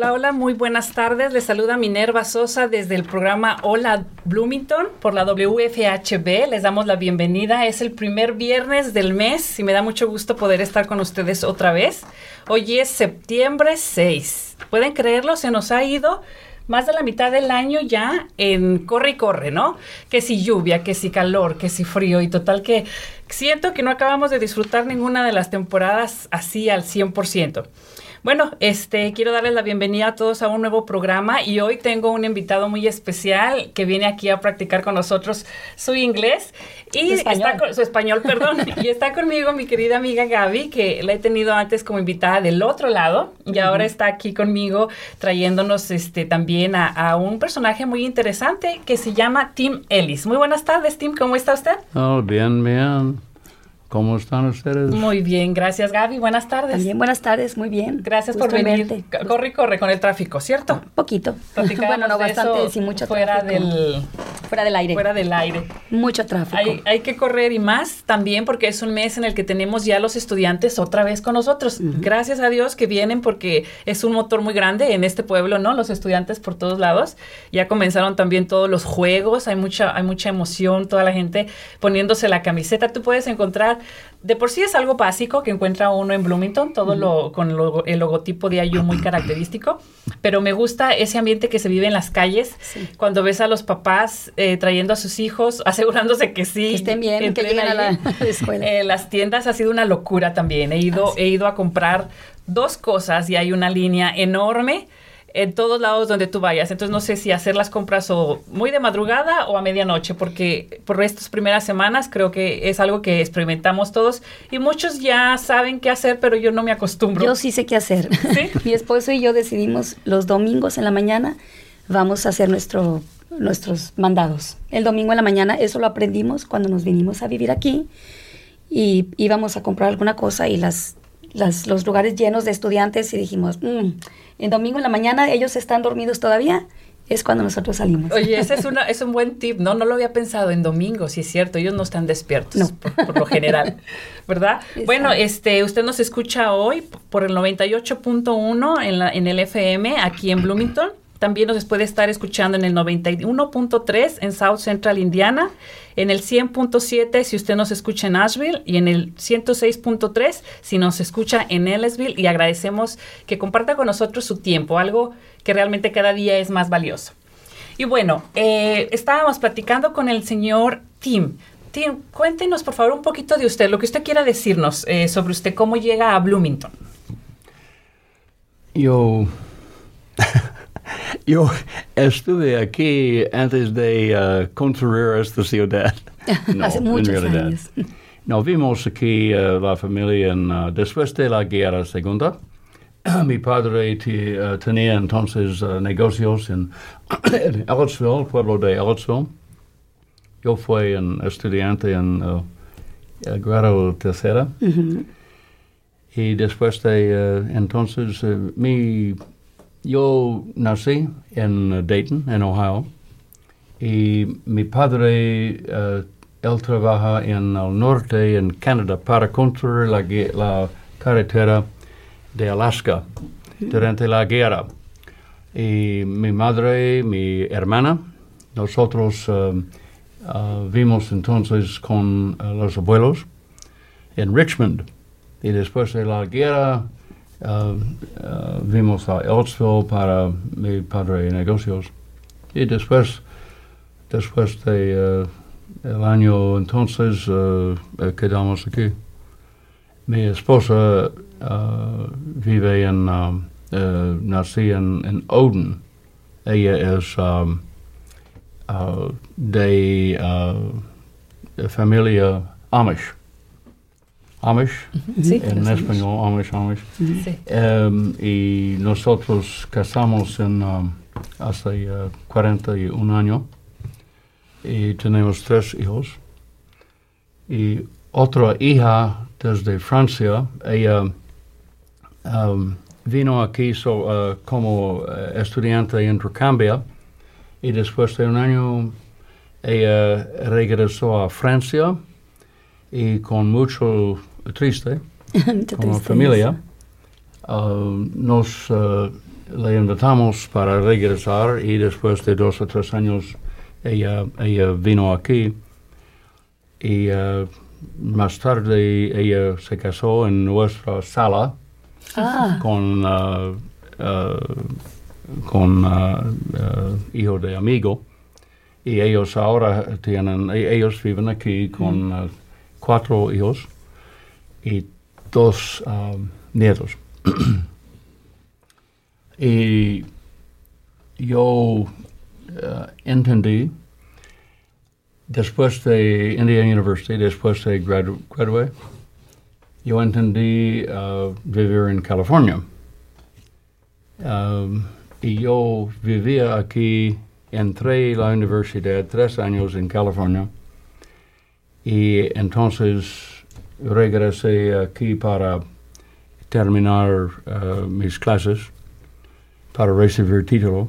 Hola, muy buenas tardes. Les saluda Minerva Sosa desde el programa Hola Bloomington por la WFHB. Les damos la bienvenida. Es el primer viernes del mes y me da mucho gusto poder estar con ustedes otra vez. Hoy es septiembre 6. ¿Pueden creerlo? Se nos ha ido más de la mitad del año ya en corre y corre, ¿no? Que si lluvia, que si calor, que si frío y total que siento que no acabamos de disfrutar ninguna de las temporadas así al 100%. Bueno, quiero darles la bienvenida a todos a un nuevo programa y hoy tengo un invitado muy especial que viene aquí a practicar con nosotros su inglés y su español, y está conmigo mi querida amiga Gaby, que la he tenido antes como invitada del otro lado y ahora está aquí conmigo trayéndonos también a un personaje muy interesante que se llama Tim Ellis. Muy buenas tardes, Tim, ¿cómo está usted? Oh, bien, bien. ¿Cómo están ustedes? Muy bien, gracias Gaby, buenas tardes. También buenas tardes, muy bien. Gracias por venir. Verte. Corre con el tráfico, ¿cierto? Un poquito. Bueno, no bastante, sí, mucho fuera tráfico. Fuera del aire. Mucho tráfico. Hay que correr y más también porque es un mes en el que tenemos ya los estudiantes otra vez con nosotros. Uh-huh. Gracias a Dios que vienen porque es un motor muy grande en este pueblo, ¿no? Los estudiantes por todos lados. Ya comenzaron también todos los juegos, hay mucha emoción, toda la gente poniéndose la camiseta. Tú puedes encontrar de por sí es algo básico que encuentra uno en Bloomington, todo el logotipo de IU muy característico, pero me gusta ese ambiente que se vive en las calles, sí. Cuando ves a los papás trayendo a sus hijos, asegurándose que sí. Que estén bien, que lleguen a la escuela. Las tiendas ha sido una locura también, he ido a comprar 2 cosas y hay una línea enorme en todos lados donde tú vayas. Entonces, no sé si hacer las compras o muy de madrugada o a medianoche, porque por estas primeras semanas creo que es algo que experimentamos todos y muchos ya saben qué hacer, pero yo no me acostumbro. Yo sí sé qué hacer. ¿Sí? Mi esposo y yo decidimos los domingos en la mañana vamos a hacer nuestros mandados. El domingo en la mañana, eso lo aprendimos cuando nos vinimos a vivir aquí y íbamos a comprar alguna cosa y los lugares llenos de estudiantes y dijimos, el domingo en la mañana ellos están dormidos todavía, es cuando nosotros salimos. Oye, ese es un buen tip, ¿no? No lo había pensado en domingo, sí es cierto, ellos no están despiertos, no. Por lo general, ¿verdad? Exacto. Bueno, usted nos escucha hoy por el 98.1 en el FM aquí en Bloomington. También nos puede estar escuchando en el 91.3 en South Central Indiana, en el 100.7 si usted nos escucha en Asheville y en el 106.3 si nos escucha en Ellsville, y agradecemos que comparta con nosotros su tiempo, algo que realmente cada día es más valioso. Y bueno, estábamos platicando con el señor Tim. Tim, cuéntenos por favor un poquito de usted, lo que usted quiera decirnos sobre usted, cómo llega a Bloomington. Yo estuve aquí antes de construir esta ciudad. No, hace muchos años. Nos vimos aquí la familia después de la Guerra Segunda. Mi padre tenía entonces negocios en Ellsville, pueblo de Ellsville. Yo fui un estudiante en el grado tercero. Uh-huh. Y después de entonces yo nací en Dayton, en Ohio, y mi padre, él trabaja en el norte, en Canadá, para construir la carretera de Alaska durante la guerra. Y mi madre, mi hermana, nosotros vivimos entonces con los abuelos en Richmond, y después de la guerra, vimos a Ellsville para mi padre y negocios. Y después de el año entonces quedamos aquí. Mi esposa vive en, nací en Odin. Ella es de familia Amish. Amish, sí, en español, Amish, Amish. Sí. Y nosotros casamos en, hace 41 años y tenemos 3 hijos. Y otra hija desde Francia, ella vino aquí como estudiante en Tricambia y después de un año ella regresó a Francia y con mucho triste, con la familia, nos le invitamos para regresar y después de 2 o 3 años ella vino aquí y más tarde ella se casó en nuestra sala con hijo de amigo y ellos ahora tienen, ellos viven aquí con 4 hijos y 2 nietos. Y yo entendí, después de Indiana University, después de gradué, yo entendí vivir en California. Y yo vivía aquí, entré a la universidad 3 años en California. Y entonces regresé aquí para terminar mis clases, para recibir título.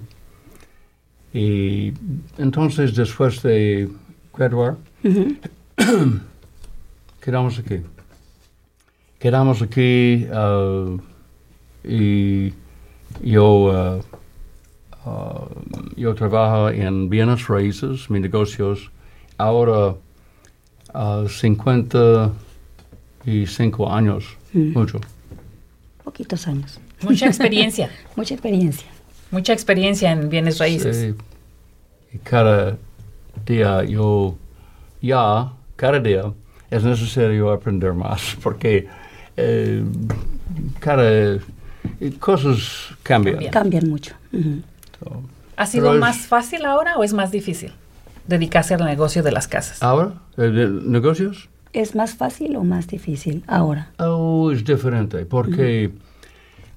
Y entonces, después de graduar, quedamos aquí. Quedamos aquí y yo trabajo en bienes raíces, mis negocios. Ahora 55 años, mucho. Poquitos años. Mucha experiencia. Mucha experiencia. Mucha experiencia en bienes raíces. Sí. Y cada día es necesario aprender más porque cosas cambian. Cambian mucho. Uh-huh. So, ¿ha sido más fácil ahora o es más difícil dedicarse al negocio de las casas? ¿Ahora? ¿Negocios? ¿Es más fácil o más difícil ahora? Oh, es diferente, porque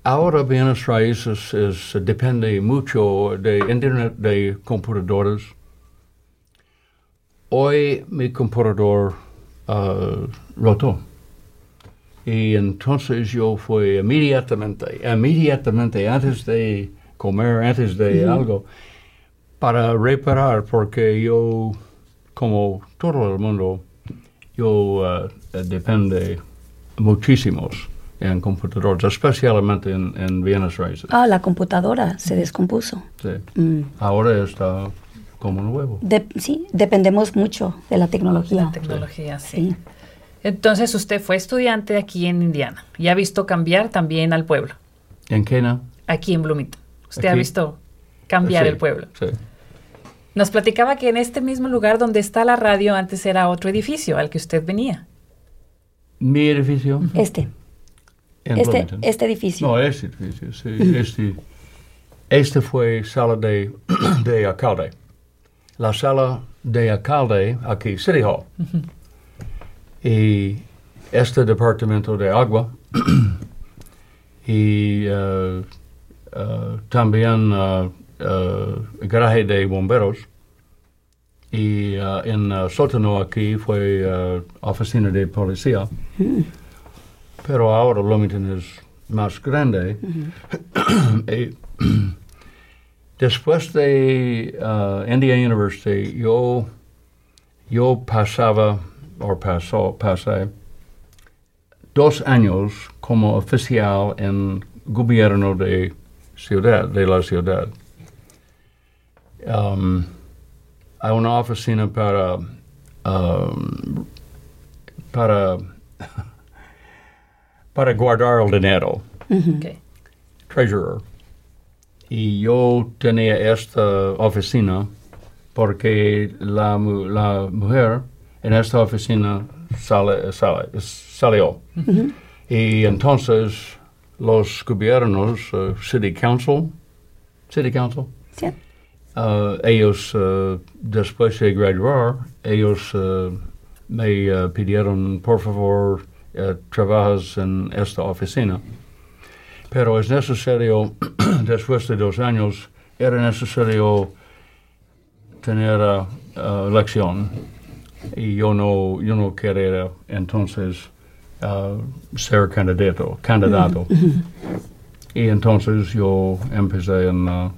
ahora bienes raíces depende mucho de internet, de computadores. Hoy mi computador roto. Y entonces yo fui inmediatamente antes de comer, antes de algo, para reparar, porque yo, como todo el mundo, yo depende muchísimos en computadores, especialmente en bienes raíces. Ah, la computadora se descompuso. Sí. Ahora está como nuevo. Sí, dependemos mucho de la tecnología. La tecnología, sí. Entonces, usted fue estudiante aquí en Indiana y ha visto cambiar también al pueblo. ¿En qué, no? Aquí en Bloomington. Usted ha visto cambiar el pueblo. Sí. Nos platicaba que en este mismo lugar donde está la radio antes era otro edificio al que usted venía. ¿Mi edificio? Este edificio. No, este edificio, sí. Este fue sala de alcalde. La sala de alcalde aquí, City Hall. Y este departamento de agua. Y también... garaje de bomberos y en sótano aquí fue oficina de policía, pero ahora Bloomington es más grande. Y, después de Indiana University yo pasé 2 años como oficial en gobierno de la ciudad. Hay una oficina para guardar el dinero. Treasurer. Y yo tenía esta oficina porque la mujer en esta oficina salió. Uh-huh. Y entonces los gobiernos, City Council, sí. Ellos, después de graduar, ellos me pidieron, por favor, trabajas en esta oficina. Pero es necesario, después de 2 años, era necesario tener elección. Y yo no quería entonces ser candidato. Y entonces yo empecé en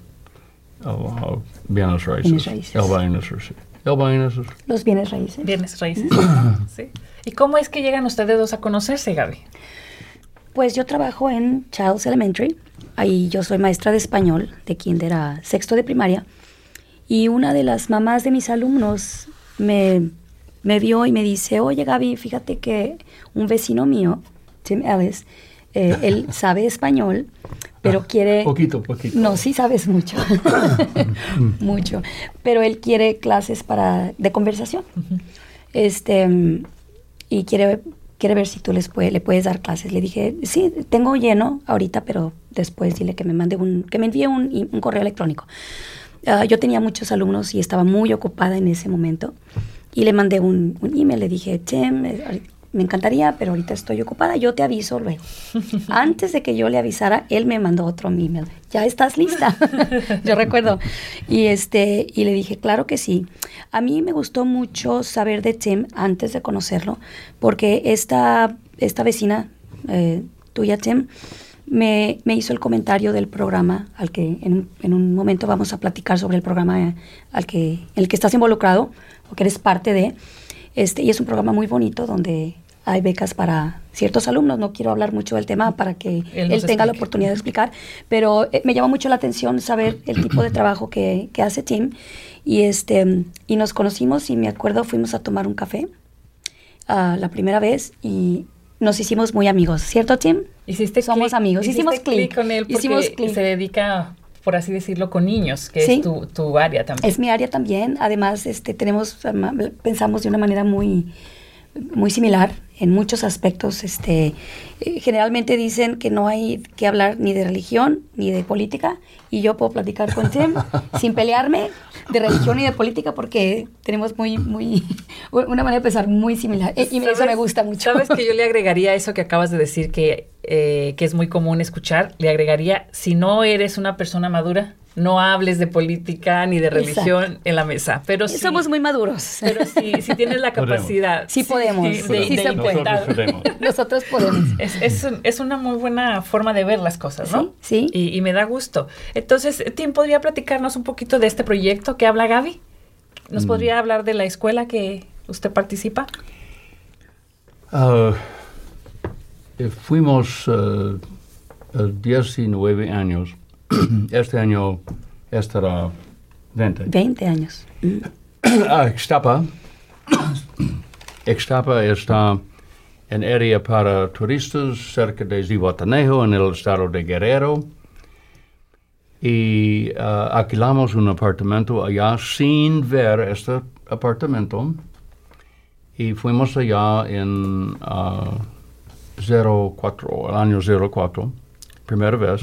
bienes raíces. Los bienes raíces. Sí. ¿Y cómo es que llegan ustedes dos a conocerse, Gaby? Pues yo trabajo en Child's Elementary. Ahí yo soy maestra de español, de kinder a sexto de primaria. Y una de las mamás de mis alumnos me vio y me dice, oye, Gaby, fíjate que un vecino mío, Tim Ellis, él sabe español, pero quiere... Poquito. No, sí sabes mucho. Mucho. Pero él quiere clases de conversación. Uh-huh. Y quiere ver si tú le puedes dar clases. Le dije, sí, tengo lleno ahorita, pero después dile que me envíe un correo electrónico. Yo tenía muchos alumnos y estaba muy ocupada en ese momento. Y le mandé un email, le dije, Tim, me encantaría, pero ahorita estoy ocupada, yo te aviso luego. Antes de que yo le avisara, él me mandó otro email, ¿ya estás lista? Yo recuerdo. Y le dije, claro que sí. A mí me gustó mucho saber de Tim antes de conocerlo, porque esta vecina tuya, Tim, me hizo el comentario del programa al que en un momento vamos a platicar sobre el programa en el que estás involucrado o que eres parte de. Y es un programa muy bonito donde hay becas para ciertos alumnos. No quiero hablar mucho del tema para que él tenga la oportunidad de explicar, pero me llama mucho la atención saber el tipo de trabajo que hace Tim. Y nos conocimos y me acuerdo fuimos a tomar un café la primera vez y nos hicimos muy amigos. ¿Cierto, Tim? Hicimos clic con él porque se dedica, por así decirlo, con niños, que sí, es tu área también. Es mi área también. Además, pensamos de una manera muy, muy similar en muchos aspectos. Generalmente dicen que no hay que hablar ni de religión ni de política, y yo puedo platicar con Tim sin pelearme de religión y de política porque tenemos muy una manera de pensar muy similar. Y eso me gusta mucho. Sabes que yo le agregaría eso que acabas de decir, que es muy común escuchar, le agregaría, si no eres una persona madura, no hables de política ni de religión. Exacto. En la mesa. Pero sí, somos muy maduros. Pero sí tienes la capacidad. Sí podemos. Sí, nosotros podemos. Nosotros podemos. Es una muy buena forma de ver las cosas, ¿no? Sí. Y me da gusto. Entonces, Tim, ¿podría platicarnos un poquito de este proyecto que habla Gaby? ¿Nos podría hablar de la escuela que usted participa? Fuimos 19 años. Este año estará 20. 20 años. Ixtapa está en área para turistas cerca de Zihuatanejo, en el estado de Guerrero. Y alquilamos un apartamento allá sin ver este apartamento. Y fuimos allá en 04, el año 04, primera vez.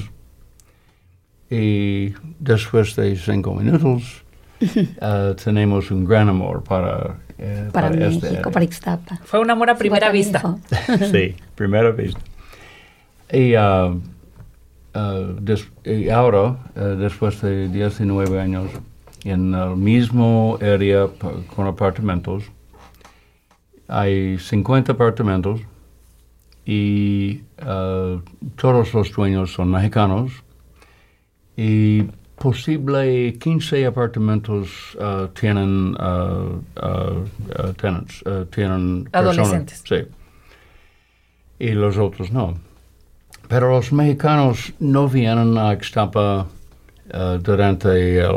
Y después de 5 minutos tenemos un gran amor para México, para Ixtapa. Fue un amor a primera vista. Sí, primera vista. Y, y ahora, después de 19 años, en el mismo área con apartamentos, hay 50 apartamentos y todos los dueños son mexicanos. Y posible 15 apartamentos tienen tenants, tienen adolescentes. Personas, sí. Y los otros no. Pero los mexicanos no vienen a Ixtapa durante el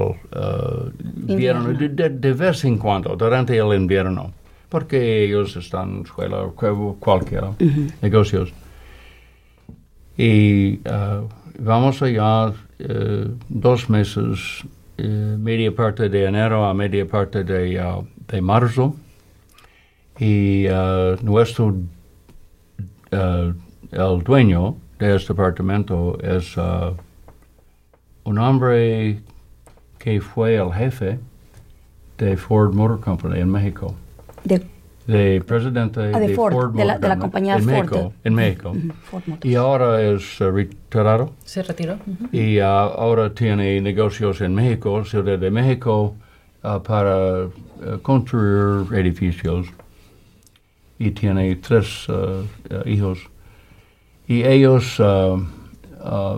invierno, de vez en cuando, durante el invierno, porque ellos están en escuela, cualquiera, uh-huh, negocios. Y vamos allá 2 meses media parte de enero a media parte de marzo. Y nuestro el dueño de este apartamento es un hombre que fue el jefe de Ford Motor Company en México. De presidente de Ford Motor Company. De la compañía en Ford. En México. Ford Motors. Y ahora es retirado. Se retiró. Uh-huh. Y ahora tiene negocios en México, Ciudad de México, para construir edificios. Y tiene 3 hijos. Y ellos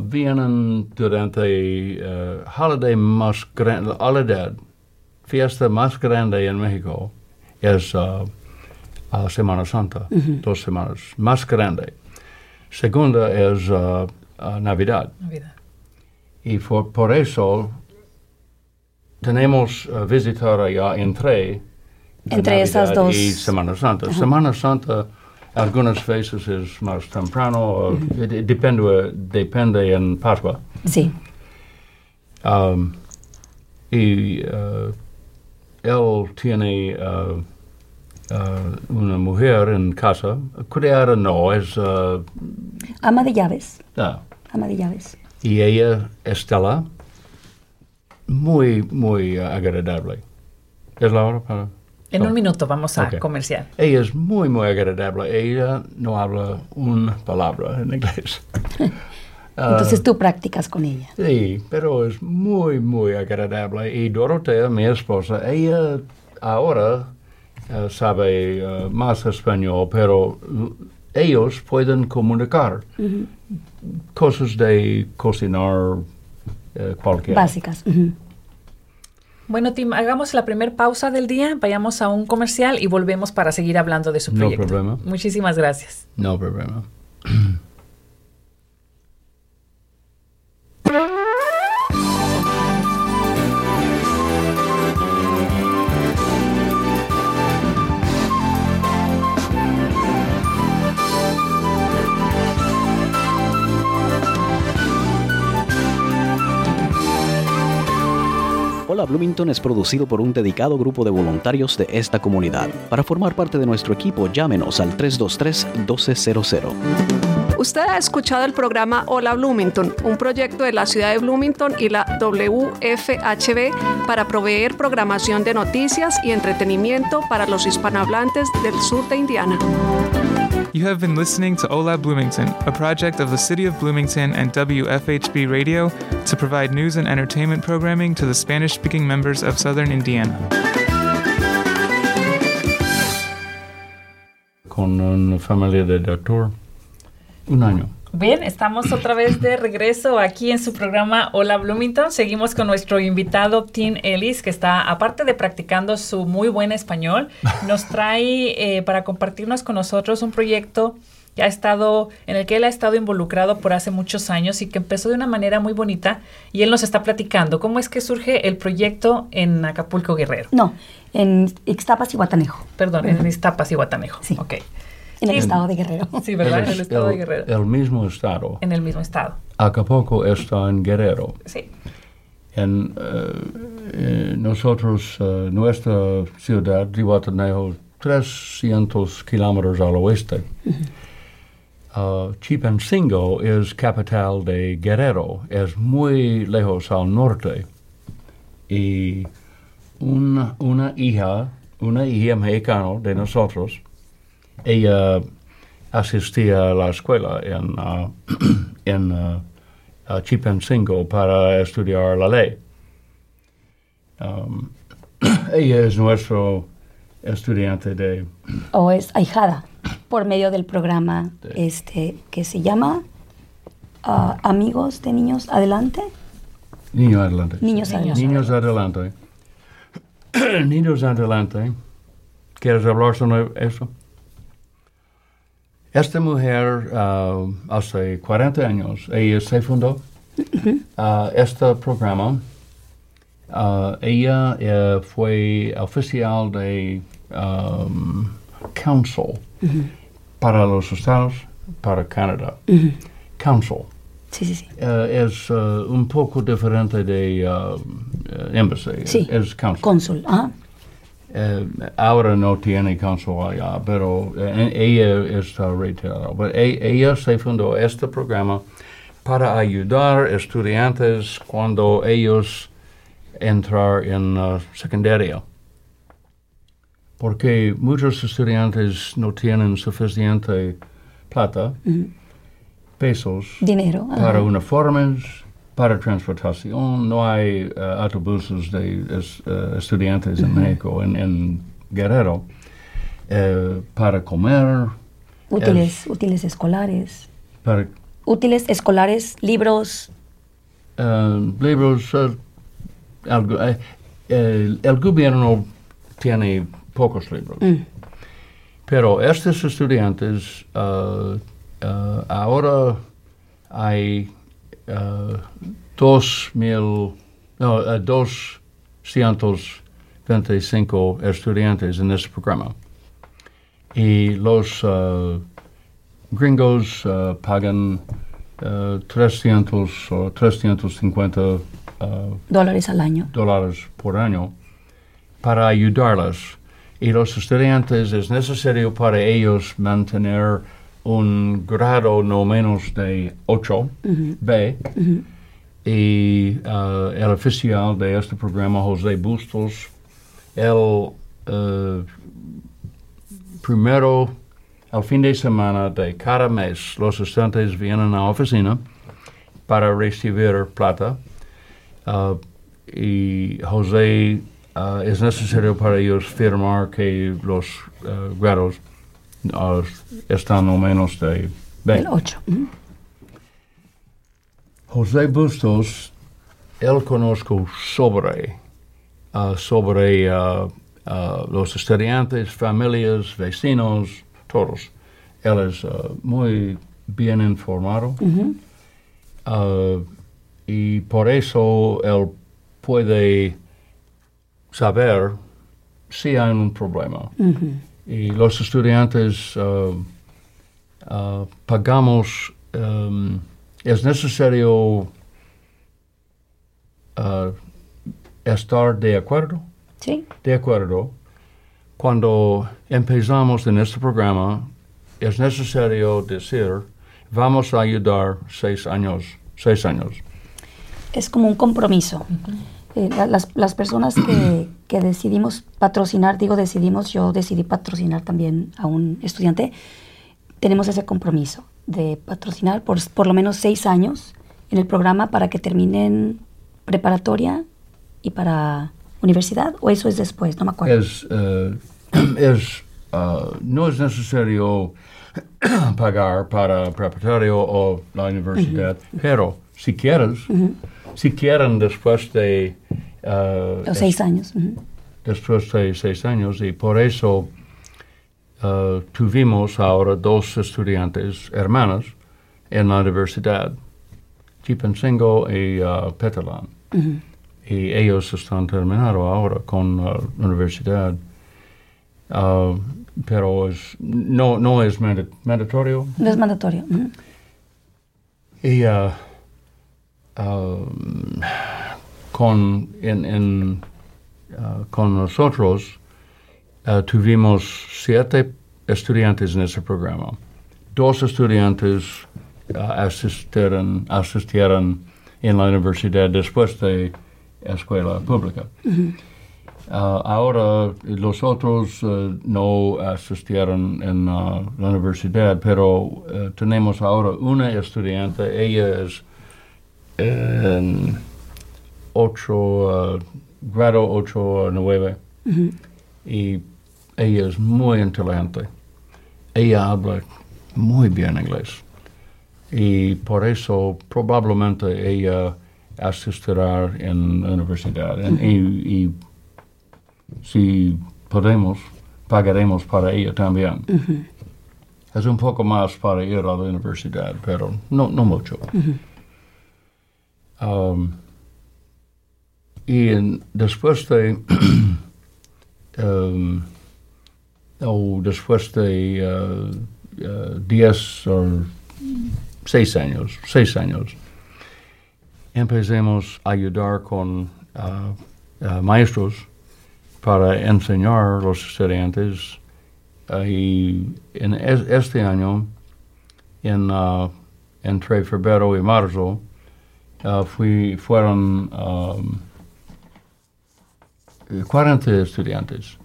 vienen durante holiday más grande, holiday, fiesta más grande en México es Semana Santa, 2 semanas, más grande. Segunda es Navidad. Y por eso tenemos visitar allá entre esas dos. Y Semana Santa. Uh-huh. Semana Santa algunas veces es más temprano, uh-huh. depende en Pascua. Sí. Y él tiene una mujer en casa. Cuidar no, es... ama de llaves. Ama de llaves. Y ella, Estela, muy, muy agradable. ¿Es la hora para...? En un minuto vamos a comercial. Ella es muy, muy agradable. Ella no habla una palabra en inglés. Entonces tú practicas con ella. Sí, pero es muy, muy agradable. Y Dorotea, mi esposa, ella ahora sabe más español, pero ellos pueden comunicar uh-huh. cosas de cocinar cualquier. Básicas. Uh-huh. Bueno, Tim, hagamos la primera pausa del día, vayamos a un comercial y volvemos para seguir hablando de su proyecto. No problema. Muchísimas gracias. No problema. Hola Bloomington es producido por un dedicado grupo de voluntarios de esta comunidad. Para formar parte de nuestro equipo, llámenos al 323-1200. Usted ha escuchado el programa Hola Bloomington, un proyecto de la ciudad de Bloomington y la WFHB para proveer programación de noticias y entretenimiento para los hispanohablantes del sur de Indiana. You have been listening to Hola Bloomington, a project of the City of Bloomington and WFHB Radio to provide news and entertainment programming to the Spanish-speaking members of Southern Indiana. Con una familia de doctor, un año. Bien, estamos otra vez de regreso aquí en su programa Hola Bloomington. Seguimos con nuestro invitado Tim Ellis, que está, aparte de practicando su muy buen español, nos trae para compartirnos con nosotros un proyecto que en el que él ha estado involucrado por hace muchos años y que empezó de una manera muy bonita. Y él nos está platicando cómo es que surge el proyecto en Acapulco, Guerrero. No, en Ixtapa, Zihuatanejo. Perdón, uh-huh. En Ixtapa, Zihuatanejo. Sí. Ok. En el estado de Guerrero. Sí, ¿verdad? En el estado de Guerrero. El mismo estado. En el mismo estado. Acapulco está en Guerrero. Sí. Nosotros, nuestra ciudad, Zihuatanejo, 300 kilómetros al oeste. Uh-huh. Chilpancingo es capital de Guerrero. Es muy lejos al norte. Y una hija mexicana de nosotros, ella asistía a la escuela en Chilpancingo para estudiar la ley. Ella es nuestro estudiante de... O es ahijada por medio del programa que se llama Amigos de Niños Adelante. Niños Adelante. Niños Adelante. ¿Quieres hablar sobre eso? Esta mujer, hace 40 años, ella se fundó este programa. Ella fue oficial de Council para los Estados, para Canadá. Uh-huh. Council. Sí. Es un poco diferente de embassy. Sí, es cónsul. Ajá. Ahora no tiene cónsul allá, pero ella está retirada. Ella se fundó este programa para ayudar estudiantes cuando ellos entrar en secundaria. Porque muchos estudiantes no tienen suficiente plata, pesos, dinero, para uniformes, para transportación. No hay autobuses de estudiantes en México, en Guerrero, para comer. Útiles escolares. Para útiles escolares, libros. Libros, algo, el gobierno tiene pocos libros. Pero estos estudiantes, ahora hay 225 estudiantes en este programa. Y los gringos pagan $350 dólares al año. Dólares por año para ayudarlas. Y los estudiantes es necesario para ellos mantener un grado no menos de 8, B. Y el oficial de este programa, José Bustos, él primero, al fin de semana de cada mes, los estudiantes vienen a la oficina para recibir plata. Y José... es necesario para ellos firmar que los grados están no menos de 8. José Bustos, él conozco sobre los estudiantes, familias, vecinos, todos. Él es muy bien informado y por eso él puede saber si hay un problema. Y los estudiantes pagamos, es necesario estar de acuerdo. Sí. De acuerdo. Cuando empezamos en este programa, es necesario decir, vamos a ayudar 6 años. Es como un compromiso. Las personas que decidimos patrocinar, yo decidí patrocinar también a un estudiante, tenemos ese compromiso de patrocinar por lo menos 6 años en el programa para que terminen preparatoria y para universidad, o eso es después, no me acuerdo. No es necesario pagar para preparatoria o la universidad, pero si quieres, si quieren después de... los 6 años. Después de 6 años. Y por eso tuvimos ahora 2 estudiantes hermanas en la universidad, Chilpancingo y Petalán. Y ellos están terminando ahora con la universidad. Pero no es mandatorio. No es mandatorio. Y... con nosotros tuvimos 7 estudiantes en ese programa. 2 estudiantes asistieron en la universidad después de escuela pública. Ahora los otros no asistieron en la universidad, pero tenemos ahora una estudiante, ella es en 8, grado 8 o 9. Y ella es muy inteligente. Ella habla muy bien inglés. Y por eso probablemente ella asistirá en la universidad. Y si podemos, pagaremos para ella también. Es un poco más para ir a la universidad, pero no mucho. Y después de después de 10 o 6 años, empecemos a ayudar con maestros para enseñar los estudiantes. Y en este año, entre febrero y marzo, fueron 40 estudiantes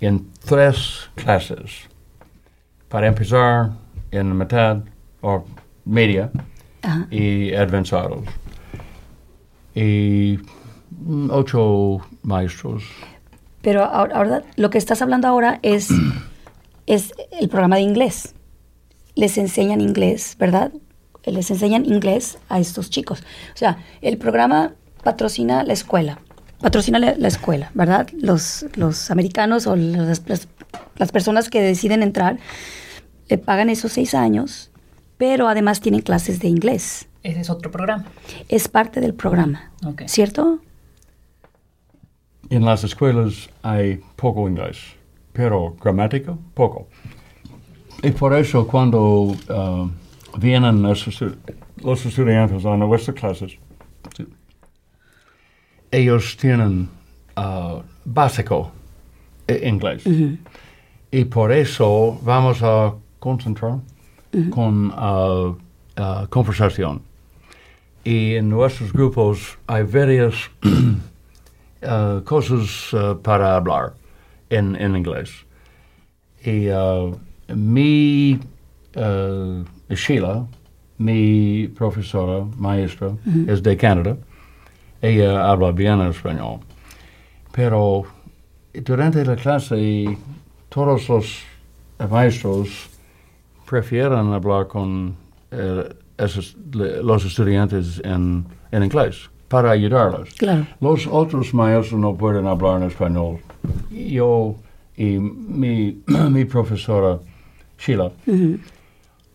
en 3 clases. Para empezar en mitad o media y avanzados. Y 8 maestros. Pero ahora lo que estás hablando ahora es el programa de inglés. Les enseñan inglés, ¿verdad? Les enseñan inglés a estos chicos. O sea, el programa patrocina la escuela. Patrocina la escuela, ¿verdad? Los americanos o las personas que deciden entrar pagan esos 6 años, pero además tienen clases de inglés. Ese es otro programa. Es parte del programa, okay. ¿Cierto? En las escuelas hay poco inglés, pero gramática, poco. Y por eso cuando vienen los estudiantes a nuestras clases, ellos tienen básico inglés. Uh-huh. Y por eso vamos a concentrar con conversación. Y en nuestros grupos hay varias cosas para hablar en inglés. Y Sheila, mi profesora, maestra, es de Canadá. Ella habla bien español. Pero durante la clase, todos los maestros prefieren hablar con los estudiantes en inglés para ayudarlos. Claro. Los otros maestros no pueden hablar en español. Yo y mi profesora Sheila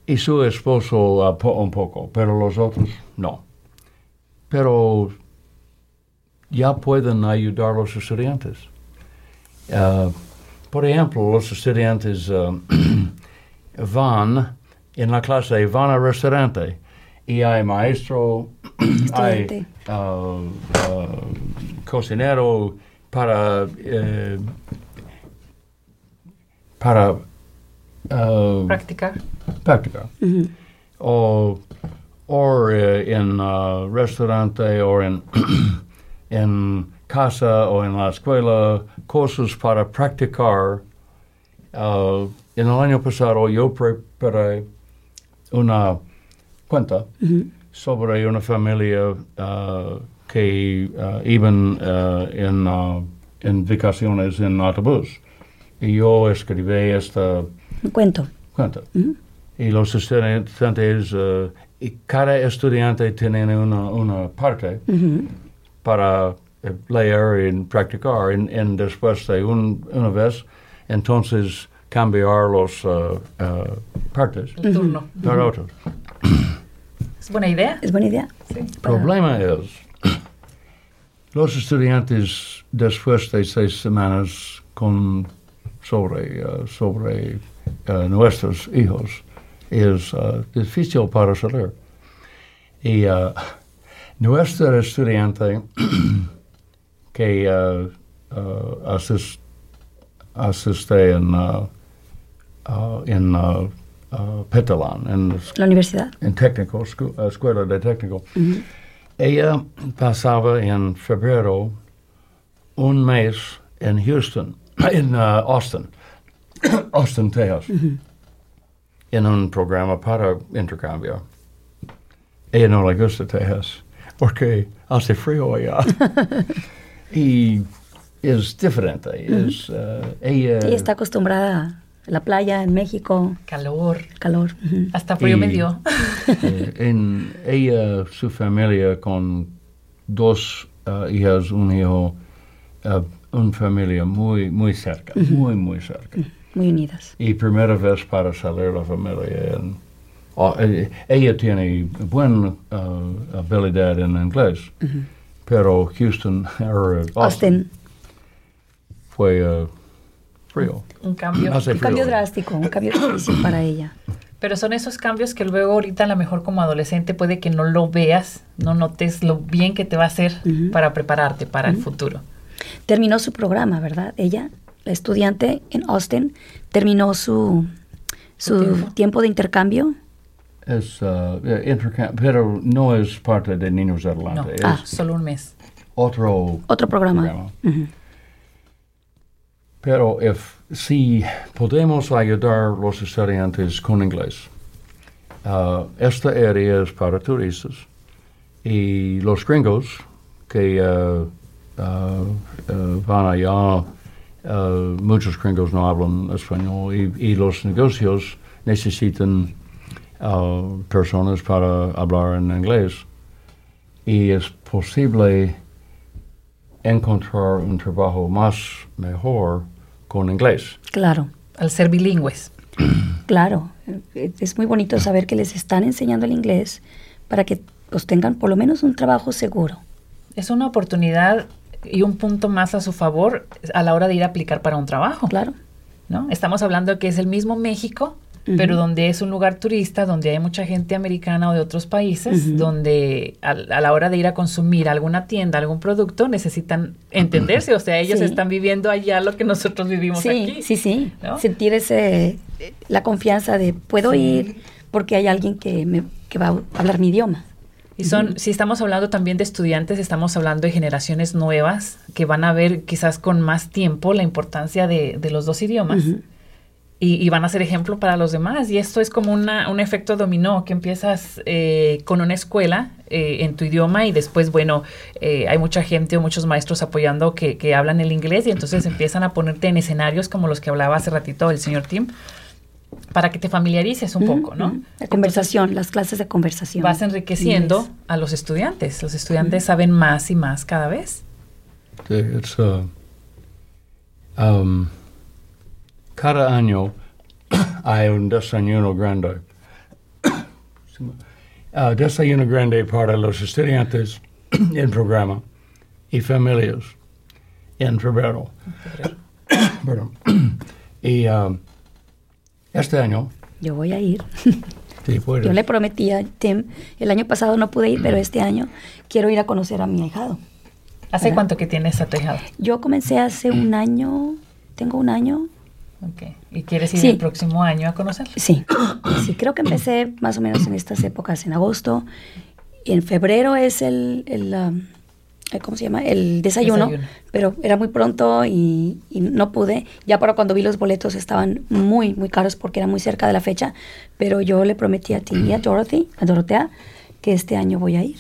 y su esposo un poco, pero los otros no. Pero ya pueden ayudar a los estudiantes. Por ejemplo, los estudiantes van en la clase, van al restaurante y hay maestro, hay cocinero para practicar. O en restaurante o en en casa o en la escuela, cosas para practicar. En el año pasado yo preparé una cuenta sobre una familia que iban en vacaciones en autobús. Y yo escribí esta cuento. Y los estudiantes, y cada estudiante tiene una parte para leer y practicar, y después de una vez, entonces cambiar los partes el turno para otros. Es buena idea. Sí. El problema es, los estudiantes después de 6 semanas sobre nuestros hijos, es difícil para salir. Y nuestro estudiante que asiste en Petalán, en la universidad, en técnico, escuela de técnico, ella pasaba en febrero un mes en Houston, en Austin, Texas, en un programa para intercambio. Ella no le gusta Texas porque hace frío allá. Y es diferente. Es, ella está acostumbrada a la playa en México. Calor. Hasta frío me dio. En ella, su familia con 2 hijas, un hijo, una familia muy, muy cerca, muy cerca. Muy unidas. Y primera vez para salir la familia. Ella tiene buena habilidad en inglés, pero Austin. Fue frío. Un cambio drástico, un cambio difícil para ella. Pero son esos cambios que luego ahorita a lo mejor como adolescente puede que no lo veas, no notes lo bien que te va a hacer para prepararte para el futuro. Terminó su programa, ¿verdad? Ella, la estudiante en Austin, terminó su tiempo de intercambio. Es intercambio, pero no es parte de Niños Adelante. No. Es solo un mes. Otro programa. Pero si podemos ayudar a los estudiantes con inglés, esta área es para turistas y los gringos que van allá, muchos gringos no hablan español y los negocios necesitan personas para hablar en inglés y es posible encontrar un trabajo más mejor con inglés. Claro, al ser bilingües. Claro, es muy bonito saber que les están enseñando el inglés para que pues, tengan por lo menos un trabajo seguro. Es una oportunidad y un punto más a su favor a la hora de ir a aplicar para un trabajo. Claro. ¿No? Estamos hablando que es el mismo México, pero donde es un lugar turista, donde hay mucha gente americana o de otros países, donde a la hora de ir a consumir alguna tienda, algún producto, necesitan entenderse. O sea, ellos están viviendo allá lo que nosotros vivimos aquí. Sí. ¿No? Sentir la confianza de puedo ir porque hay alguien que va a hablar mi idioma. Y son, si estamos hablando también de estudiantes, estamos hablando de generaciones nuevas que van a ver quizás con más tiempo la importancia de los dos idiomas. Y van a ser ejemplo para los demás. Y esto es como un efecto dominó, que empiezas con una escuela en tu idioma y después, bueno, hay mucha gente o muchos maestros apoyando que hablan el inglés y entonces empiezan a ponerte en escenarios como los que hablaba hace ratito el señor Tim, para que te familiarices un poco, ¿no? La conversación, entonces, las clases de conversación. Vas enriqueciendo a los estudiantes. Los estudiantes saben más y más cada vez. Cada año hay un desayuno grande. Desayuno grande para los estudiantes en programa y familias en febrero. Y este año... Yo voy a ir. Sí, yo le prometí a Tim, el año pasado no pude ir, pero este año quiero ir a conocer a mi ahijado. ¿Hace cuánto que tienes a tu ahijado? Yo comencé hace un año, tengo un año... Okay. ¿Y quieres ir el próximo año a conocerlo? Sí, creo que empecé más o menos en estas épocas, en agosto. En febrero es el ¿cómo se llama? El desayuno. Pero era muy pronto y no pude. Ya para cuando vi los boletos estaban muy, muy caros porque era muy cerca de la fecha. Pero yo le prometí a ti y a Dorotea, que este año voy a ir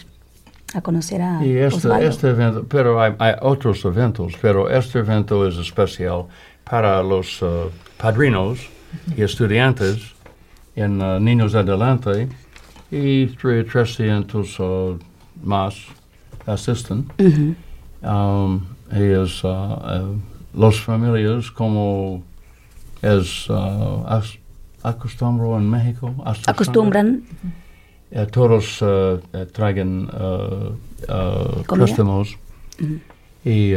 a conocer a Osvaldo. Este evento, pero hay otros eventos, pero este evento es especial para los padrinos y estudiantes en Niños Adelante y 300 más asisten. Ellos, los familias como es acostumbro en México. Acostumbran. Todos traen préstamos y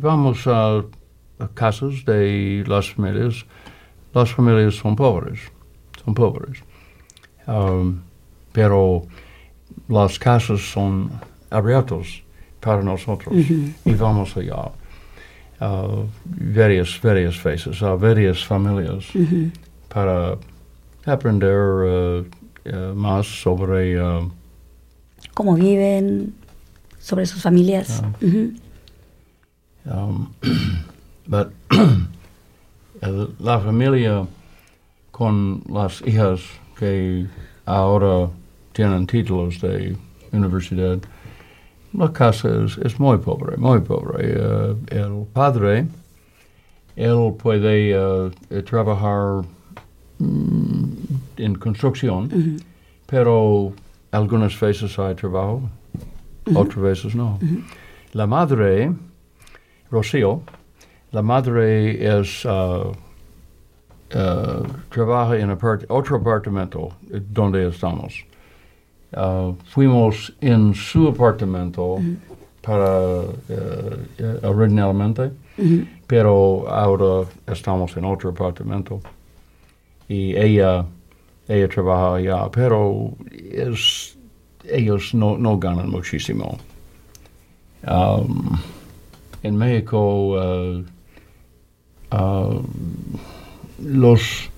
vamos a casas de las familias. Las familias son pobres. Pero las casas son abiertas para nosotros y vamos allá a varias veces, a varias familias para aprender más sobre cómo viven, sobre sus familias. But la familia con las hijas que ahora tienen títulos de universidad, la casa es muy pobre. El padre, él puede trabajar en construcción, pero algunas veces hay trabajo, otras veces no. La madre, Rocío, la madre es, trabaja en otro apartamento donde estamos. Fuimos en su apartamento para originalmente, pero ahora estamos en otro apartamento. y ella trabaja allá, pero ellos no ganan muchísimo. En México, los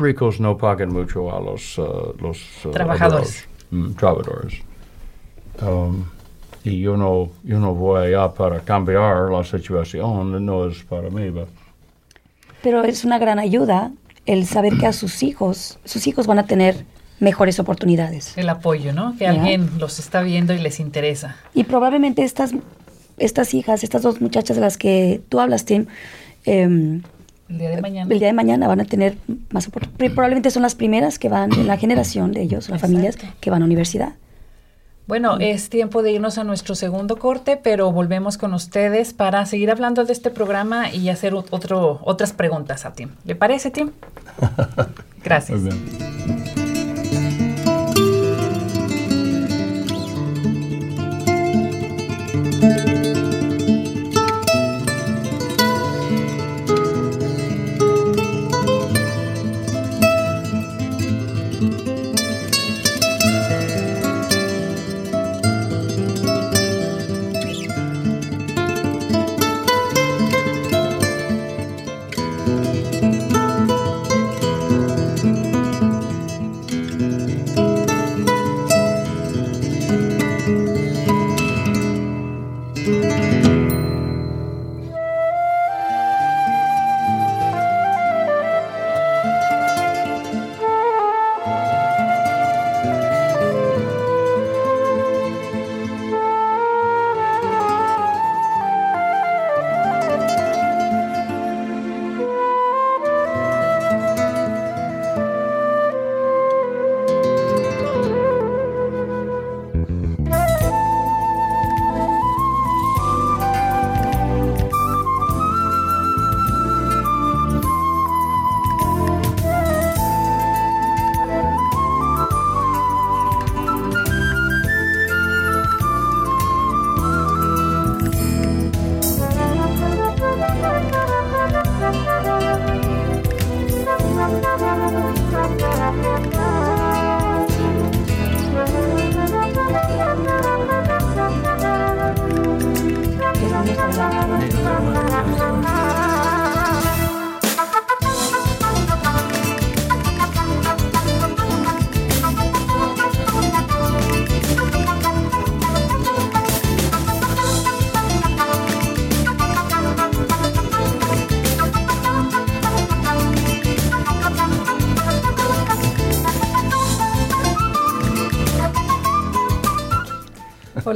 ricos no pagan mucho a los trabajadores. Y yo no voy allá para cambiar la situación, no es para mí. Pero es una gran ayuda el saber que a sus hijos van a tener mejores oportunidades. El apoyo, ¿no? Que alguien los está viendo y les interesa. Y probablemente estas dos muchachas de las que tú hablas, Tim, el día de mañana van a tener más oportunidades. Probablemente son las primeras que van en la generación de ellos, las familias que van a universidad. Bueno, es tiempo de irnos a nuestro segundo corte, pero volvemos con ustedes para seguir hablando de este programa y hacer otras preguntas a Tim. ¿Le parece, Tim? Gracias.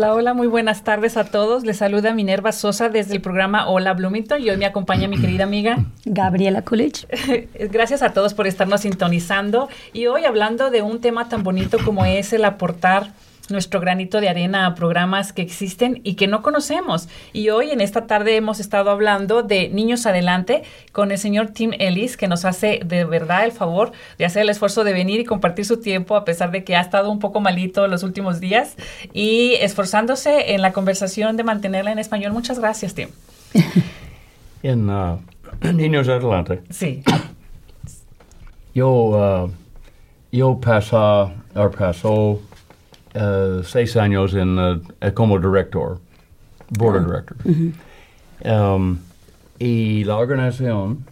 Hola, muy buenas tardes a todos. Les saluda Minerva Sosa desde el programa Hola Bloomington y hoy me acompaña mi querida amiga Gabriela Coolidge. Gracias a todos por estarnos sintonizando y hoy hablando de un tema tan bonito como es el aportar nuestro granito de arena a programas que existen y que no conocemos. Y hoy en esta tarde hemos estado hablando de Niños Adelante con el señor Tim Ellis, que nos hace de verdad el favor de hacer el esfuerzo de venir y compartir su tiempo, a pesar de que ha estado un poco malito los últimos días, y esforzándose en la conversación de mantenerla en español. Muchas gracias, Tim. En Niños Adelante. Sí. Yo pasó 6 años como director, board of director. Uh-huh. Y la organización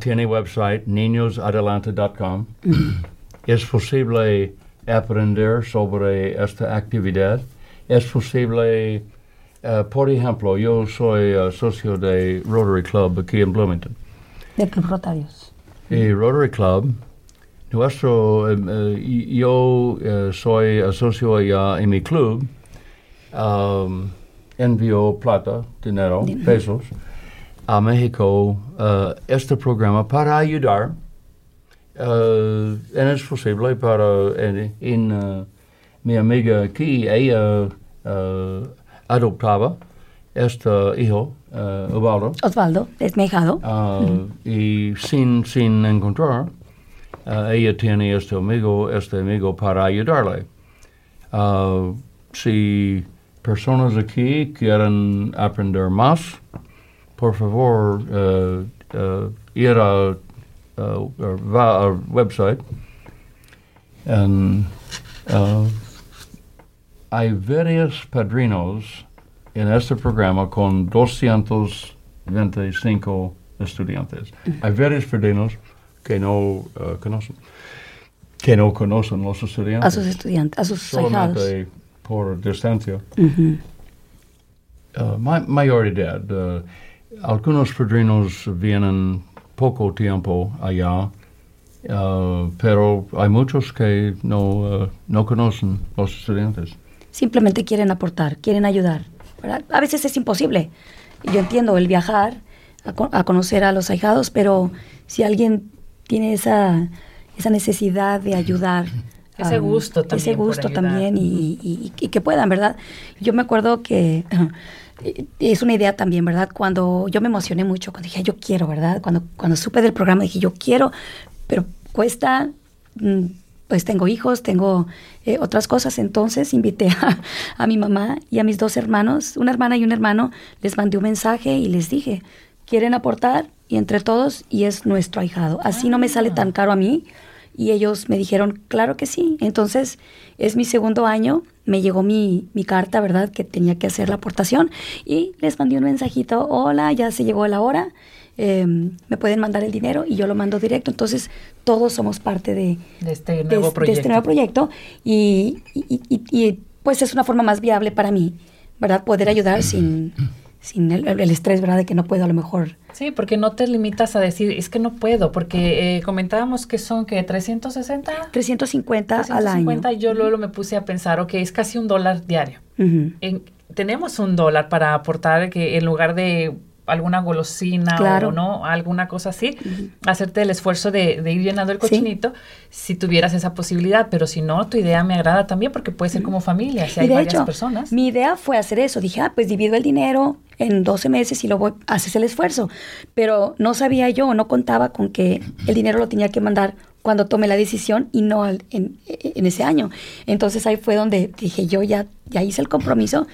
tiene website niñosadelante.com. Es posible aprender sobre esta actividad. Es posible, por ejemplo, yo soy socio de Rotary Club aquí en Bloomington. De Club Rotarios. Y Rotary Club. Yo soy socio allá en mi club, envío plata, dinero, pesos, a México, este programa para ayudar, es posible para, mi amiga aquí, ella adoptaba este hijo, Osvaldo, es mexicano, y sin encontrar. Ella tiene este amigo para ayudarle. Si personas aquí quieren aprender más, por favor, ir via our website, and hay varios padrinos en este programa con 225 estudiantes. Hay varios padrinos que no conocen los estudiantes. A sus estudiantes, a sus solamente ahijados. Por distancia. Uh-huh. Mayoridad. Algunos padrinos vienen poco tiempo allá, pero hay muchos que no conocen los estudiantes. Simplemente quieren aportar, quieren ayudar, ¿verdad? A veces es imposible. Yo entiendo el viajar a conocer a los ahijados, pero si alguien tiene esa necesidad de ayudar, ese gusto también y que puedan, ¿verdad? Yo me acuerdo que es una idea también, ¿verdad? Cuando yo me emocioné mucho, cuando dije, yo quiero, ¿verdad? Cuando supe del programa dije, yo quiero, pero cuesta, pues tengo hijos, tengo otras cosas. Entonces invité a mi mamá y a mis dos hermanos, una hermana y un hermano, les mandé un mensaje y les dije, ¿quieren aportar? Y entre todos, y es nuestro ahijado. Así no me sale tan caro a mí. Y ellos me dijeron, claro que sí. Entonces, es mi segundo año, me llegó mi carta, ¿verdad?, que tenía que hacer la aportación. Y les mandé un mensajito, hola, ya se llegó la hora, me pueden mandar el dinero y yo lo mando directo. Entonces, todos somos parte de este nuevo proyecto. Y pues es una forma más viable para mí, ¿verdad?, poder ayudar sin el estrés, ¿verdad?, de que no puedo a lo mejor. Sí, porque no te limitas a decir, es que no puedo, porque comentábamos que son, ¿qué? ¿360? 350 al año. 350, yo luego me puse a pensar, ok, es casi $1 diario. Uh-huh. Tenemos $1 para aportar, que en lugar de alguna golosina, claro, o no, alguna cosa así, uh-huh, hacerte el esfuerzo de ir llenando el cochinito, ¿sí?, si tuvieras esa posibilidad, pero si no, tu idea me agrada también, porque puede ser como familia, si hay varias personas. Mi idea fue hacer eso, dije, pues divido el dinero en 12 meses y luego haces el esfuerzo, pero no sabía yo, no contaba con que el dinero lo tenía que mandar cuando tomé la decisión y no en ese año. Entonces ahí fue donde dije, yo ya hice el compromiso.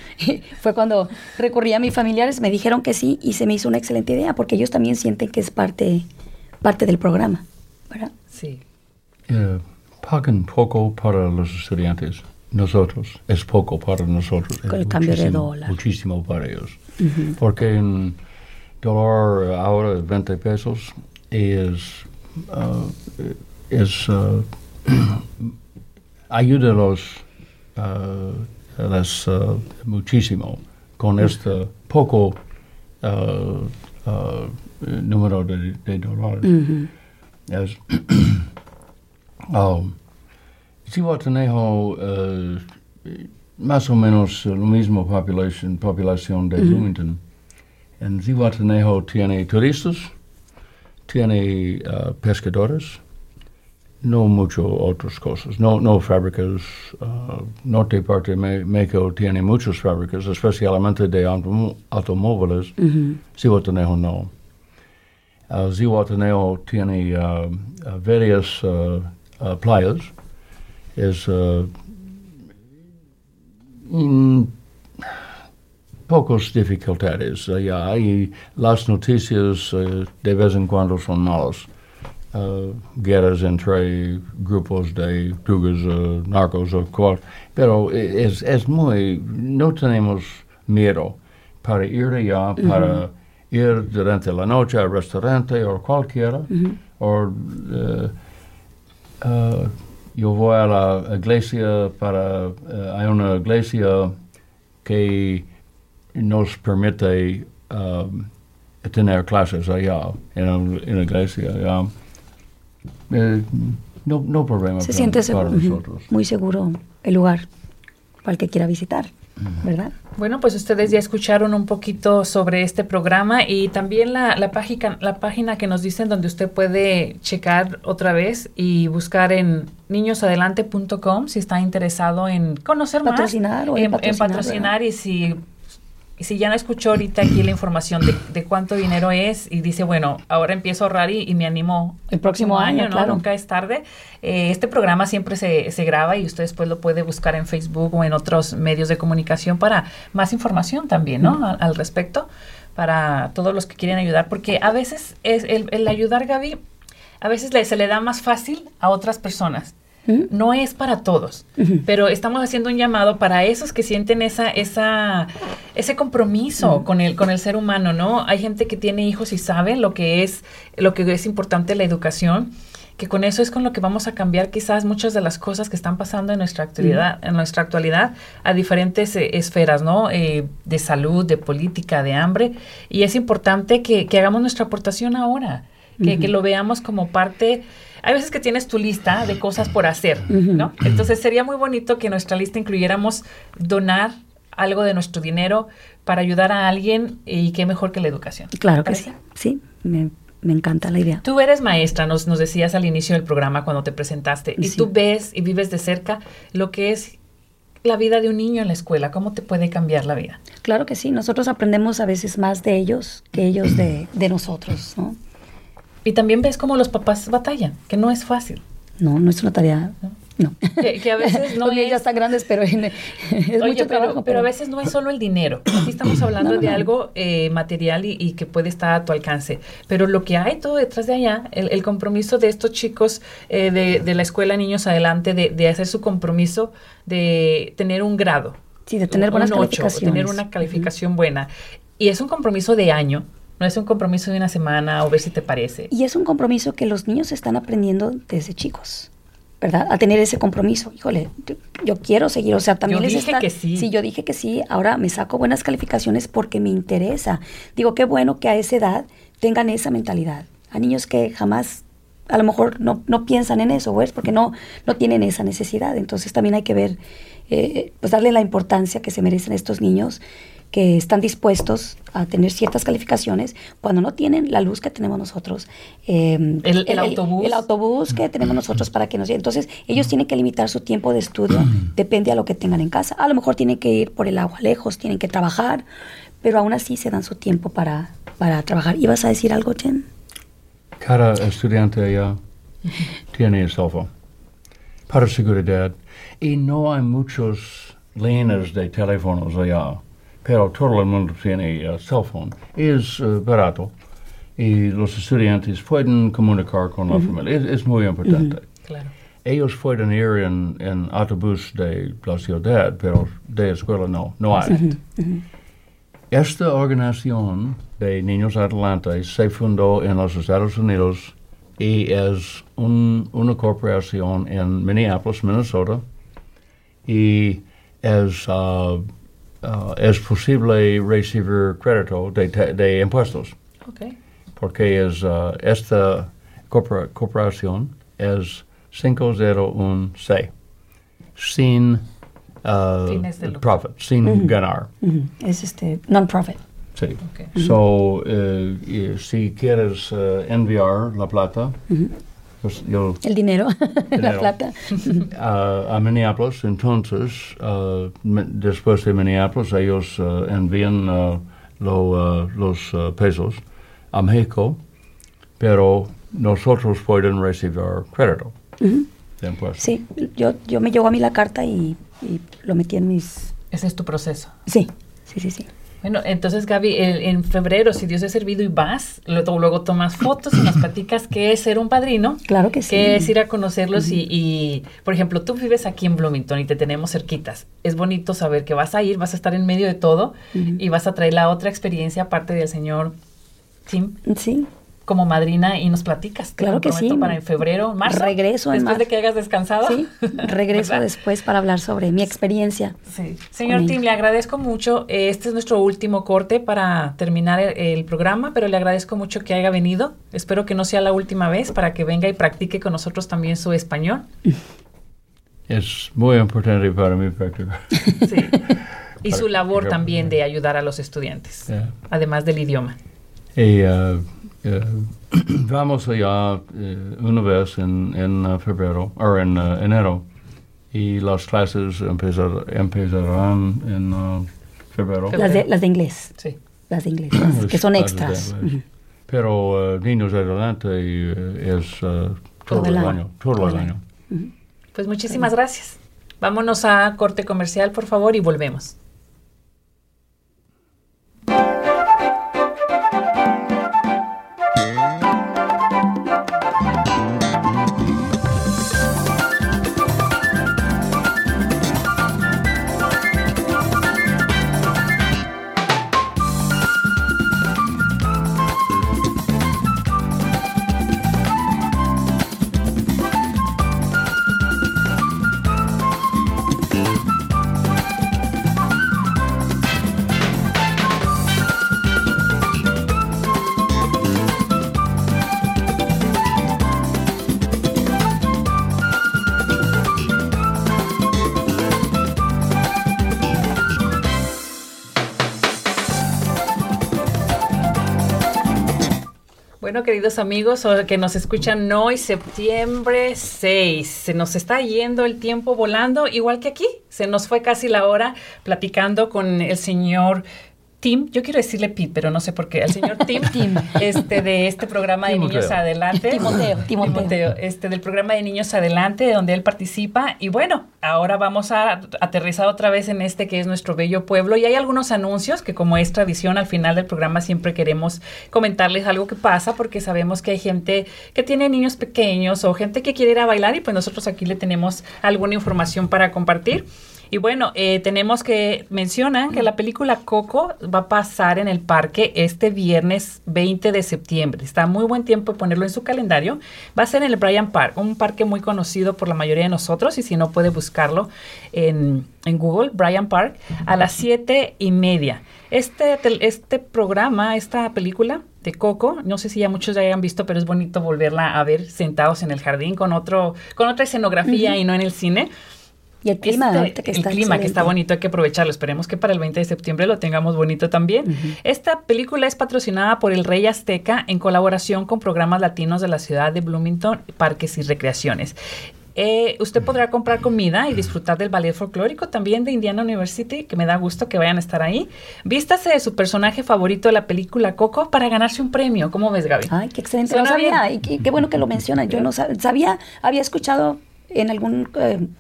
Fue cuando recurrí a mis familiares, me dijeron que sí y se me hizo una excelente idea porque ellos también sienten que es parte del programa, ¿verdad? Sí. Pagan poco para los estudiantes. Nosotros, es poco para nosotros. Con el cambio de dólar. Muchísimo para ellos. Uh-huh. Porque en dólar ahora de 20 pesos es ayuda a los muchísimo con este poco número de dólares. Uh-huh. Zihuatanejo, más o menos la misma población de Bloomington. En Zihuatanejo tiene turistas, tiene pescadores, no mucho otras cosas, no fábricas. Norte parte de México tiene muchas fábricas, especialmente de automóviles. Mm-hmm. Zihuatanejo no. Zihuatanejo tiene varias playas. Es pocas dificultades allá y las noticias de vez en cuando son malas. Guerras entre grupos de drogas, narcos o cual, pero es muy, no tenemos miedo para ir allá, uh-huh, para ir durante la noche al restaurante o cualquiera, uh-huh, o yo voy a la iglesia hay una iglesia que nos permite tener clases allá, en la iglesia. Allá. No problema. Se siente para nosotros. Muy seguro el lugar para el que quiera visitar, ¿verdad? Bueno, pues ustedes ya escucharon un poquito sobre este programa y también la página que nos dicen donde usted puede checar otra vez y buscar en niñosadelante.com si está interesado en conocer patrocinar más, en patrocinar, ¿verdad? Y si ya no escuchó ahorita aquí la información de cuánto dinero es y dice, bueno, ahora empiezo a ahorrar y me animo el próximo año, ¿no? Claro. Nunca es tarde. Este programa siempre se graba y usted después lo puede buscar en Facebook o en otros medios de comunicación para más información también, ¿no? Al respecto. para todos los que quieren ayudar, porque a veces es el ayudar, Gaby, a veces se le da más fácil a otras personas. No es para todos, pero estamos haciendo un llamado para esos que sienten ese compromiso con el ser humano, ¿no? Hay gente que tiene hijos y sabe lo que es importante la educación, que con eso es con lo que vamos a cambiar quizás muchas de las cosas que están pasando en nuestra actualidad, a diferentes esferas, ¿no? De salud, de política, de hambre, y es importante que hagamos nuestra aportación ahora, que lo veamos como parte. Hay veces que tienes tu lista de cosas por hacer, ¿no? Entonces sería muy bonito que en nuestra lista incluyéramos donar algo de nuestro dinero para ayudar a alguien, y qué mejor que la educación. Claro que sí, sí, me encanta la idea. Tú eres maestra, nos decías al inicio del programa cuando te presentaste, y tú ves y vives de cerca lo que es la vida de un niño en la escuela. ¿Cómo te puede cambiar la vida? Claro que sí, nosotros aprendemos a veces más de ellos que ellos de nosotros, ¿no? Y también ves cómo los papás batallan, que no es fácil. No es una tarea, no. Que a veces no es... Ya están grandes, pero es mucho trabajo. Pero a veces no es solo el dinero. Aquí estamos hablando de algo material y que puede estar a tu alcance. Pero lo que hay todo detrás de allá, el compromiso de estos chicos de la escuela Niños Adelante, de hacer su compromiso de tener un grado. Sí, de tener buenas calificaciones. Tener una calificación buena. Y es un compromiso de año. No es un compromiso de una semana o ver si te parece. Y es un compromiso que los niños están aprendiendo desde chicos, ¿verdad? A tener ese compromiso. Híjole, yo quiero seguir. O sea, también yo les dije que sí. Sí, yo dije que sí. Ahora me saco buenas calificaciones porque me interesa. Digo, qué bueno que a esa edad tengan esa mentalidad. Hay niños que jamás, a lo mejor, no piensan en eso, ¿ves? Porque no tienen esa necesidad. Entonces, también hay que ver, pues darle la importancia que se merecen estos niños, que están dispuestos a tener ciertas calificaciones cuando no tienen la luz que tenemos nosotros, el autobús. El autobús que tenemos nosotros para que nos lleven. Entonces, ellos tienen que limitar su tiempo de estudio, depende a lo que tengan en casa. A lo mejor tienen que ir por el agua lejos, tienen que trabajar, pero aún así se dan su tiempo para trabajar. ¿Ibas a decir algo, Chen? Cada estudiante allá tiene el software para seguridad, y no hay muchos líneas de teléfonos allá. Pero todo el mundo tiene cell phone. Es barato, y los estudiantes pueden comunicar con la familia. Es muy importante. Claro. Ellos pueden ir en autobús de la ciudad, pero de escuela no hay. Esta organización de Niños Adelante se fundó en los Estados Unidos y es una corporación en Minneapolis, Minnesota, y es... es posible recibir crédito de impuestos. Okay. Porque es, esta corporación es 501C, sin profit, sin ganar. Es non-profit. Sí. Okay. So, si quieres enviar la plata, el dinero, la plata. A Minneapolis, entonces, después de Minneapolis, ellos envían los pesos a México, pero nosotros pueden recibir crédito. Sí, yo me llegó a mí la carta y lo metí en mis... Ese es tu proceso. Sí. Bueno, entonces, Gaby, en febrero, si Dios te ha servido y vas, luego tomas fotos y nos platicas qué es ser un padrino. Claro que sí. Qué es ir a conocerlos y, por ejemplo, tú vives aquí en Bloomington y te tenemos cerquitas. Es bonito saber que vas a ir, vas a estar en medio de todo y vas a traer la otra experiencia aparte del señor Tim. Sí. Como madrina, y nos platicas. Claro que sí. Para en febrero, marzo. Regreso en marzo. Después de que hayas descansado. Sí, regreso después para hablar sobre mi experiencia. Sí. Señor Tim, le agradezco mucho. Este es nuestro último corte para terminar el programa, pero le agradezco mucho que haya venido. Espero que no sea la última vez, para que venga y practique con nosotros también su español. Es muy importante para mí practicar. Sí. Y su labor también de ayudar a los estudiantes, además del idioma. Y... vamos allá una vez en febrero o en enero, y las clases empezarán en febrero. Las de inglés. Sí. Las de inglés, que son extras. Pero Niños Adelante es todo el año. Pues muchísimas gracias. Vámonos a corte comercial, por favor, y volvemos. Bueno, queridos amigos que nos escuchan hoy, septiembre 6, se nos está yendo el tiempo volando, igual que aquí, se nos fue casi la hora platicando con el señor Tim, yo quiero decirle Pete, pero no sé por qué, al señor Tim de este programa de Timoteo. Niños Adelante. Timoteo. Del programa de Niños Adelante, donde él participa. Y bueno, ahora vamos a aterrizar otra vez en este que es nuestro bello pueblo. Y hay algunos anuncios que, como es tradición, al final del programa siempre queremos comentarles algo que pasa, porque sabemos que hay gente que tiene niños pequeños o gente que quiere ir a bailar, y pues nosotros aquí le tenemos alguna información para compartir. Y bueno, tenemos que mencionan que la película Coco va a pasar en el parque este viernes 20 de septiembre. Está muy buen tiempo ponerlo en su calendario. Va a ser en el Bryan Park, un parque muy conocido por la mayoría de nosotros, y si no puede buscarlo en Google, Bryan Park, a las 7:30. Este programa, esta película de Coco, no sé si ya muchos ya hayan visto, pero es bonito volverla a ver sentados en el jardín con otra escenografía y no en el cine. Y el clima, que está bonito, hay que aprovecharlo. Esperemos que para el 20 de septiembre lo tengamos bonito también. Uh-huh. Esta película es patrocinada por el Rey Azteca en colaboración con programas latinos de la ciudad de Bloomington, Parques y Recreaciones. Usted podrá comprar comida y disfrutar del ballet folclórico también de Indiana University, que me da gusto que vayan a estar ahí. Vístase de su personaje favorito de la película Coco para ganarse un premio. ¿Cómo ves, Gaby? Ay, qué excelente. No sabía, y qué bueno que lo mencionas. Yo no sabía, había escuchado en algún,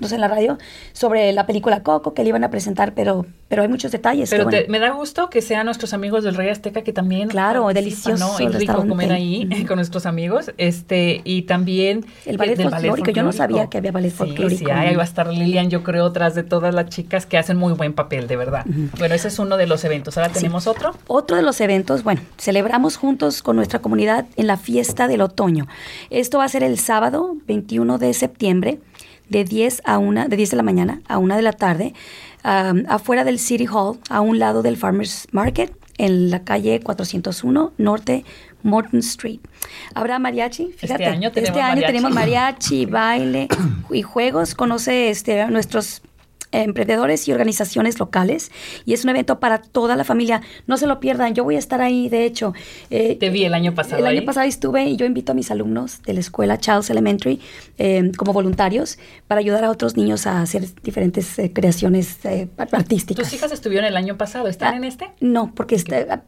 no sé, en la radio, sobre la película Coco que le iban a presentar, pero hay muchos detalles. Pero me da gusto que sean nuestros amigos del Rey Azteca, que también... Claro, delicioso. ¿No? Y rico comer ahí con nuestros amigos. Y también... El ballet folclórico. Yo no sabía que había ballet folclórico. Sí, ahí va a estar Lilian, yo creo, tras de todas las chicas que hacen muy buen papel, de verdad. Uh-huh. Bueno, ese es uno de los eventos. Ahora tenemos otro. Otro de los eventos, bueno, celebramos juntos con nuestra comunidad en la fiesta del otoño. Esto va a ser el sábado 21 de septiembre de 10 de la mañana a 1 de la tarde, afuera del City Hall, a un lado del Farmers Market, en la calle 401 Norte Morton Street. Habrá mariachi, fíjate. Este año tenemos mariachi, baile y juegos. Conoce nuestros emprendedores y organizaciones locales, y es un evento para toda la familia. No se lo pierdan, yo voy a estar ahí, de hecho. Te vi el año pasado. El año pasado estuve, y yo invito a mis alumnos de la escuela Child's Elementary como voluntarios para ayudar a otros niños a hacer diferentes creaciones artísticas. ¿Tus hijas estuvieron el año pasado? ¿Están en este? No, porque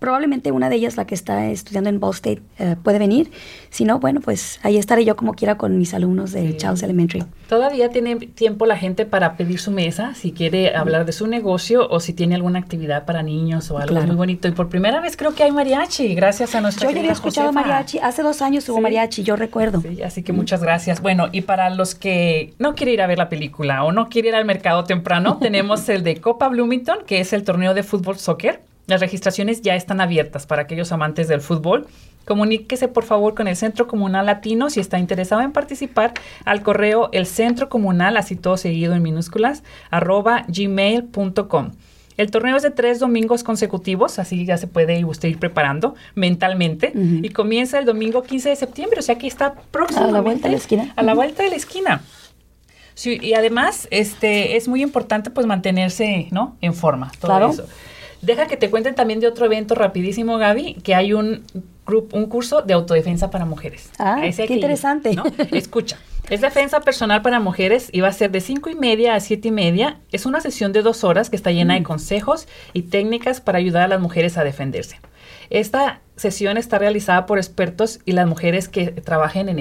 probablemente una de ellas, la que está estudiando en Ball State, puede venir. Si no, bueno, pues ahí estaré yo como quiera con mis alumnos de Child's Elementary. Todavía tiene tiempo la gente para pedir su mesa, si quiere hablar de su negocio o si tiene alguna actividad para niños o algo muy bonito. Y por primera vez creo que hay mariachi, gracias a nuestra... Yo ya había escuchado Josefa. Mariachi, hace 2 años hubo mariachi, yo recuerdo. Sí, así que muchas gracias. Bueno, y para los que no quieren ir a ver la película o no quieren ir al mercado temprano, tenemos el de Copa Bloomington, que es el torneo de fútbol soccer. Las registraciones ya están abiertas para aquellos amantes del fútbol. Comuníquese, por favor, con el Centro Comunal Latino si está interesado en participar, al correo elcentrocomunal, así todo seguido en minúsculas, @gmail.com. El torneo es de 3 domingos consecutivos, así ya se puede usted ir preparando mentalmente. Uh-huh. Y comienza el domingo 15 de septiembre, o sea que está próximo. A la vuelta de la esquina. A la vuelta de la esquina. Sí, y además es muy importante pues mantenerse, ¿no?, en forma, todo eso. Deja que te cuenten también de otro evento rapidísimo, Gaby, que hay un curso de autodefensa para mujeres. Ah, qué interesante. ¿No? Escucha, es defensa personal para mujeres y va a ser de 5:30 a 7:30. Es una sesión de 2 horas que está llena de consejos y técnicas para ayudar a las mujeres a defenderse. Esta sesión está realizada por expertos y las mujeres que trabajan en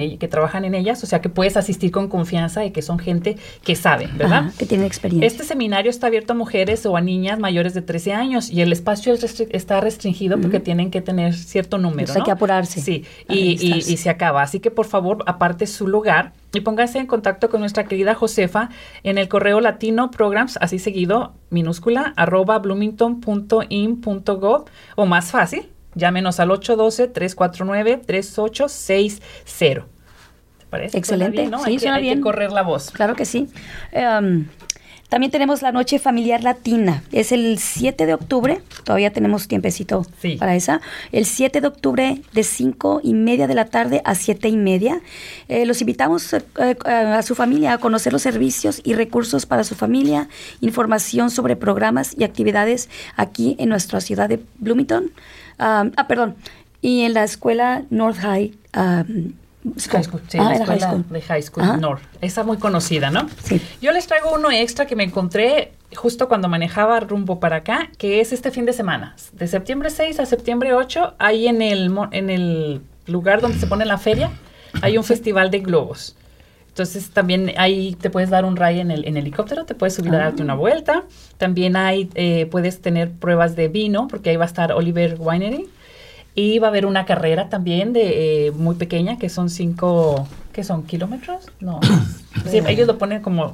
ellas, o sea que puedes asistir con confianza y que son gente que sabe, ¿verdad? Ajá, que tiene experiencia. Este seminario está abierto a mujeres o a niñas mayores de 13 años y el espacio está restringido porque tienen que tener cierto número, ¿no? Hay que apurarse. Sí, y se acaba. Así que por favor, aparte su lugar y póngase en contacto con nuestra querida Josefa en el correo latinoprograms, así seguido, minúscula, @bloomington.in.gov, o más fácil, llámenos al 812-349-3860. ¿Te parece? Excelente. Bien, ¿no? Sí, suena bien. Hay que correr la voz. Claro que sí. También tenemos la Noche Familiar Latina. Es el 7 de octubre. Todavía tenemos tiempecito para esa. El 7 de octubre de 5:30 de la tarde a 7:30. Los invitamos a su familia a conocer los servicios y recursos para su familia, información sobre programas y actividades aquí en nuestra ciudad de Bloomington. Y en la escuela North High High School, sí, la escuela de High School North. Esa muy conocida, ¿no? Sí. Yo les traigo uno extra que me encontré justo cuando manejaba rumbo para acá, que es este fin de semana. De septiembre 6 a septiembre 8, ahí en el lugar donde se pone la feria, hay un festival de globos. Entonces, también ahí te puedes dar un ride en helicóptero, te puedes subir a darte una vuelta. También hay, puedes tener pruebas de vino, porque ahí va a estar Oliver Winery. Y va a haber una carrera también de muy pequeña, que son 5, ¿qué son? ¿Kilómetros? No. Sí, ellos lo ponen como...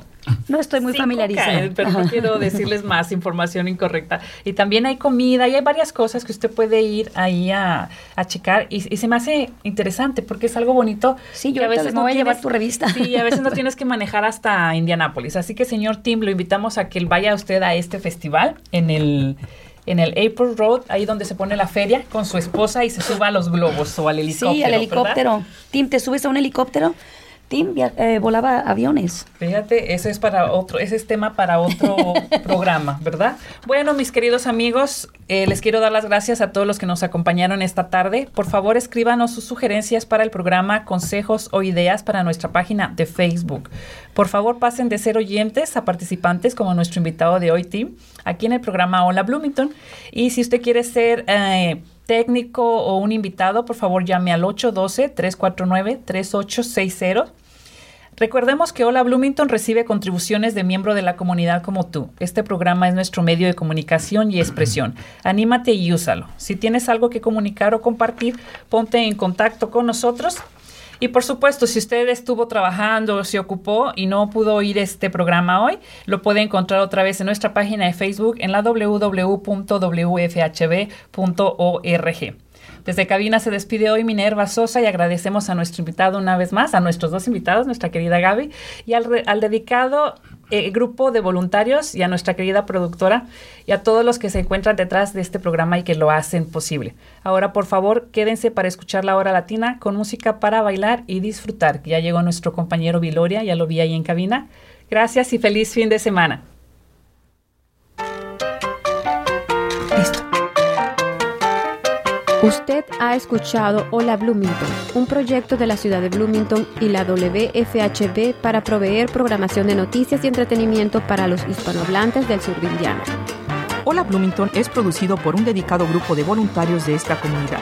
No estoy muy familiarizada. Pero no quiero decirles más información incorrecta. Y también hay comida y hay varias cosas que usted puede ir ahí a checar. Y se me hace interesante porque es algo bonito. Sí, yo a veces no voy a llevar tu revista. Sí, a veces no tienes que manejar hasta Indianápolis. Así que, señor Tim, lo invitamos a que vaya usted a este festival en el April Road, ahí donde se pone la feria, con su esposa y se suba a los globos o al helicóptero. Sí, al helicóptero. ¿Verdad? Tim, ¿te subes a un helicóptero? Tim volaba aviones. Fíjate, ese es tema para otro programa, ¿verdad? Bueno, mis queridos amigos, les quiero dar las gracias a todos los que nos acompañaron esta tarde. Por favor, escríbanos sus sugerencias para el programa, consejos o ideas para nuestra página de Facebook. Por favor, pasen de ser oyentes a participantes, como nuestro invitado de hoy, Tim, aquí en el programa Hola Bloomington. Y si usted quiere ser... técnico o un invitado, por favor llame al 812-349-3860. Recordemos que Hola Bloomington recibe contribuciones de miembros de la comunidad como tú. Este programa es nuestro medio de comunicación y expresión. Anímate y úsalo. Si tienes algo que comunicar o compartir, ponte en contacto con nosotros. Y por supuesto, si usted estuvo trabajando, se ocupó y no pudo oír este programa hoy, lo puede encontrar otra vez en nuestra página de Facebook en la www.wfhb.org. Desde cabina se despide hoy Minerva Sosa y agradecemos a nuestro invitado una vez más, a nuestros dos invitados, nuestra querida Gaby, y al dedicado grupo de voluntarios y a nuestra querida productora y a todos los que se encuentran detrás de este programa y que lo hacen posible. Ahora, por favor, quédense para escuchar la Hora Latina con música para bailar y disfrutar. Ya llegó nuestro compañero Viloria, ya lo vi ahí en cabina. Gracias y feliz fin de semana. Usted ha escuchado Hola Bloomington, un proyecto de la ciudad de Bloomington y la WFHB para proveer programación de noticias y entretenimiento para los hispanohablantes del sur de Indiana. Hola Bloomington es producido por un dedicado grupo de voluntarios de esta comunidad.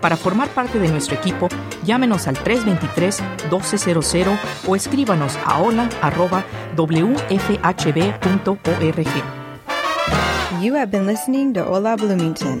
Para formar parte de nuestro equipo, llámenos al 323-1200 o escríbanos a hola@wfhb.org. You have been listening to Hola Bloomington,